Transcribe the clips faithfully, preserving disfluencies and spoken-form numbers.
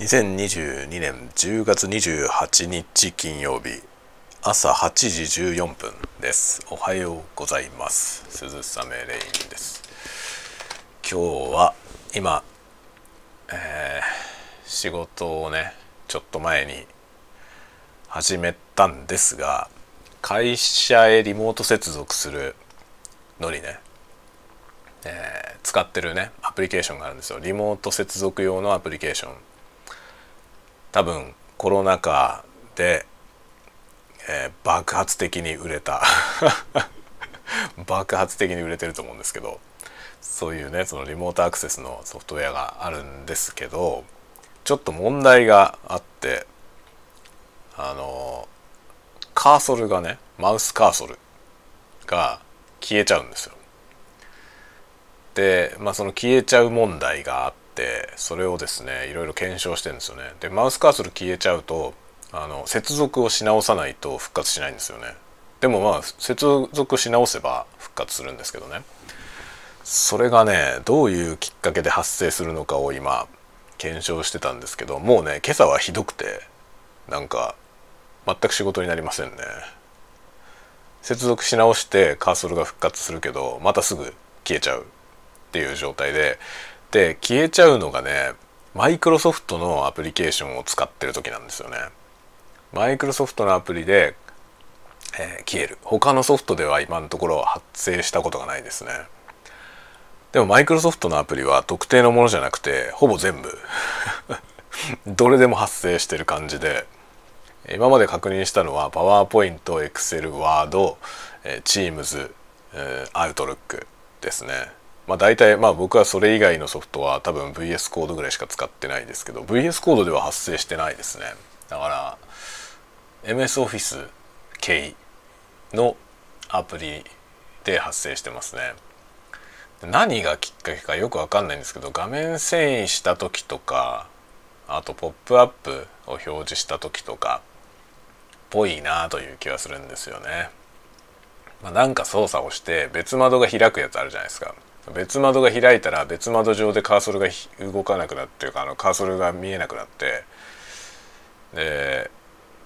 にせんにじゅうにねんじゅうがつにじゅうはちにち金曜日朝はちじじゅうよんぷんです。おはようございます。鈴雨レインです。今日は今、えー、仕事をねちょっと前に始めたんですが、会社へリモート接続するのにね、えー、使ってるねアプリケーションがあるんですよ。リモート接続用のアプリケーション。多分コロナ禍で、えー、爆発的に売れた爆発的に売れてると思うんですけど、そういうねそのリモートアクセスのソフトウェアがあるんですけど、ちょっと問題があって、あのカーソルがねマウスカーソルが消えちゃうんですよ。で、まあ、その消えちゃう問題があって、それをですねいろいろ検証してるんですよね。でマウスカーソル消えちゃうとあの接続をし直さないと復活しないんですよね。でもまあ接続し直せば復活するんですけどね。それがねどういうきっかけで発生するのかを今検証してたんですけど、もうね今朝はひどくて、なんか全く仕事になりませんね。接続し直してカーソルが復活するけどまたすぐ消えちゃうっていう状態で、で消えちゃうのがねマイクロソフトのアプリケーションを使ってる時なんですよね。マイクロソフトのアプリで、えー、消える。他のソフトでは今のところ発生したことがないですね。でもマイクロソフトのアプリは特定のものじゃなくてほぼ全部どれでも発生してる感じで、今まで確認したのはパワーポイント、エクセル、ワード、チームズ、アウトルックですね。まあ大体まあ僕はそれ以外のソフトは多分 ブイエス コードぐらいしか使ってないですけど、 ブイエス コードでは発生してないですね。だから エムエス Office 系のアプリで発生してますね。何がきっかけかよくわかんないんですけど、画面遷移した時とか、あとポップアップを表示した時とかぽいなという気はするんですよね。まあ、なんか操作をして別窓が開くやつあるじゃないですか。別窓が開いたら別窓上でカーソルが動かなくなっていうか、あのカーソルが見えなくなって、で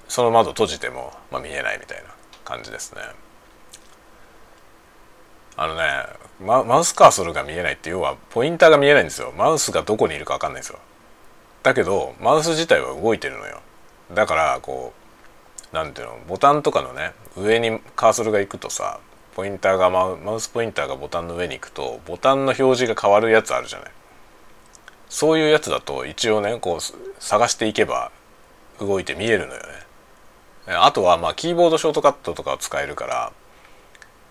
その窓閉じても、まあ、見えないみたいな感じですね。あのね マ, マウスカーソルが見えないって要はポインターが見えないんですよ。マウスがどこにいるか分かんないんですよ。だけどマウス自体は動いてるのよ。だからこうなんていうの、ボタンとかのね上にカーソルが行くとさ、ポインターがマウ、マウスポインターがボタンの上に行くとボタンの表示が変わるやつあるじゃない。そういうやつだと一応ねこう探していけば動いて見えるのよね。あとはまあキーボードショートカットとかを使えるから、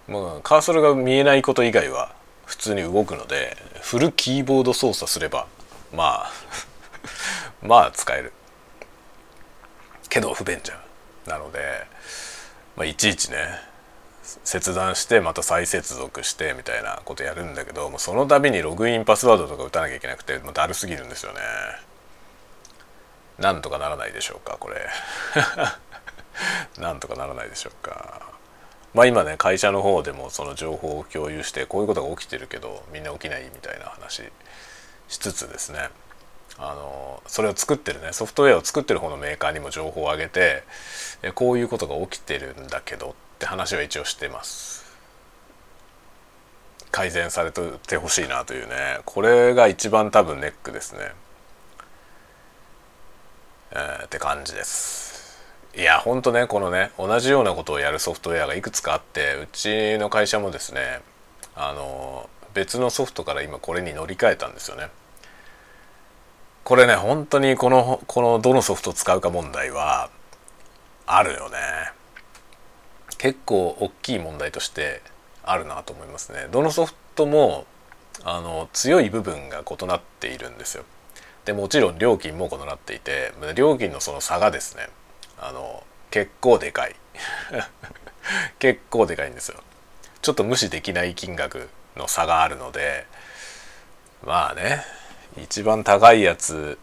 もうカーソルが見えないこと以外は普通に動くので、フルキーボード操作すればまあまあ使えるけど不便じゃん。なので、まあ、いちいちね切断してまた再接続してみたいなことやるんだけど、もうその度にログインパスワードとか打たなきゃいけなくて、もうだるすぎるんですよね。なんとかならないでしょうかこれなんとかならないでしょうか。まあ今ね会社の方でもその情報を共有して、こういうことが起きてるけどみんな起きないみたいな話しつつですね、あのそれを作ってるねソフトウェアを作ってる方のメーカーにも情報をあげて、こういうことが起きてるんだけどって話は一応してます。改善されてほしいなというね、これが一番多分ネックですね、えー、って感じです。いやほんとねこのね同じようなことをやるソフトウェアがいくつかあって、うちの会社もですねあの別のソフトから今これに乗り換えたんですよね。これね本当にこのこのどのソフトを使うか問題はあるよね。結構大きい問題としてあるなと思いますね。どのソフトもあの強い部分が異なっているんですよ。でもちろん料金も異なっていて、料金のその差がですねあの結構でかい結構でかいんですよ。ちょっと無視できない金額の差があるので、まあね一番高いやつ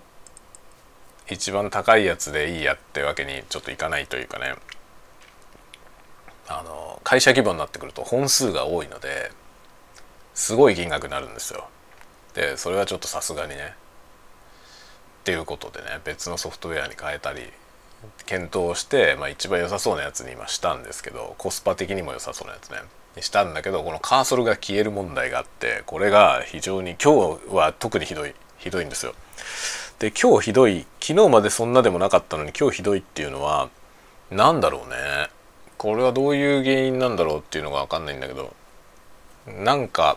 一番高いやつでいいやってわけにちょっといかないというかね、あの会社規模になってくると本数が多いのですごい金額になるんですよ。でそれはちょっとさすがにねっっていうことでね、別のソフトウェアに変えたり検討して、まあ、一番良さそうなやつに今したんですけど、コスパ的にも良さそうなやつねにしたんだけど、このカーソルが消える問題があって、これが非常に今日は特にひどいひどいんですよ。で、今日ひどい、昨日までそんなでもなかったのに今日ひどいっていうのはなんだろうね。これはどういう原因なんだろうっていうのが分かんないんだけど、なんか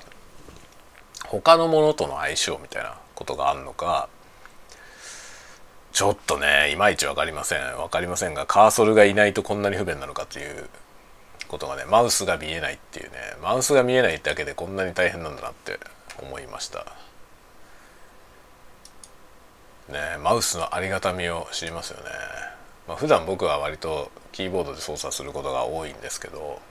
他のものとの相性みたいなことがあるのか、ちょっとねいまいち分かりません分かりませんが、カーソルがいないとこんなに不便なのかということがね、マウスが見えないっていうね、マウスが見えないだけでこんなに大変なんだなって思いましたね。マウスのありがたみを知りますよね。まあ、普段僕は割とキーボードで操作することが多いんですけど、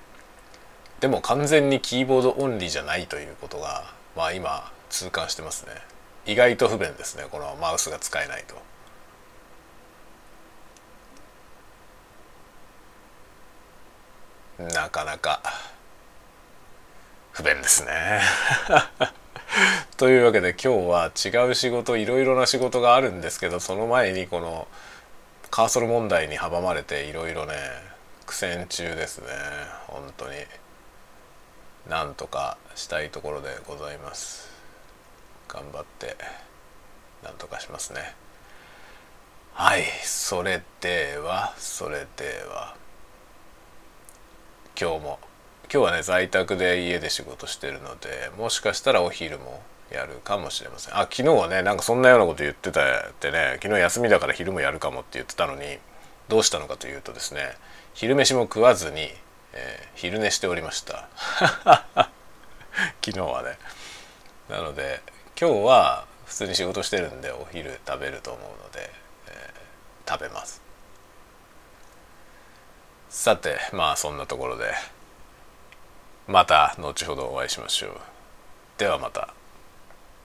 でも完全にキーボードオンリーじゃないということが、まあ、今痛感してますね。意外と不便ですね、このマウスが使えないと。なかなか不便ですねというわけで、今日は違う仕事、いろいろな仕事があるんですけど、その前にこのカーソル問題に阻まれていろいろね苦戦中ですね。本当になんとかしたいところでございます。頑張ってなんとかしますね。はい、それではそれでは今日も今日はね在宅で家で仕事してるので、もしかしたらお昼もやるかもしれません。あ、昨日はねなんかそんなようなこと言ってたってね、昨日休みだから昼もやるかもって言ってたのに、どうしたのかというとですね、昼飯も食わずに、えー、昼寝しておりました昨日はね。なので今日は普通に仕事してるんでお昼食べると思うので、えー、食べます。さて、まあそんなところでまた後ほどお会いしましょう。ではまた。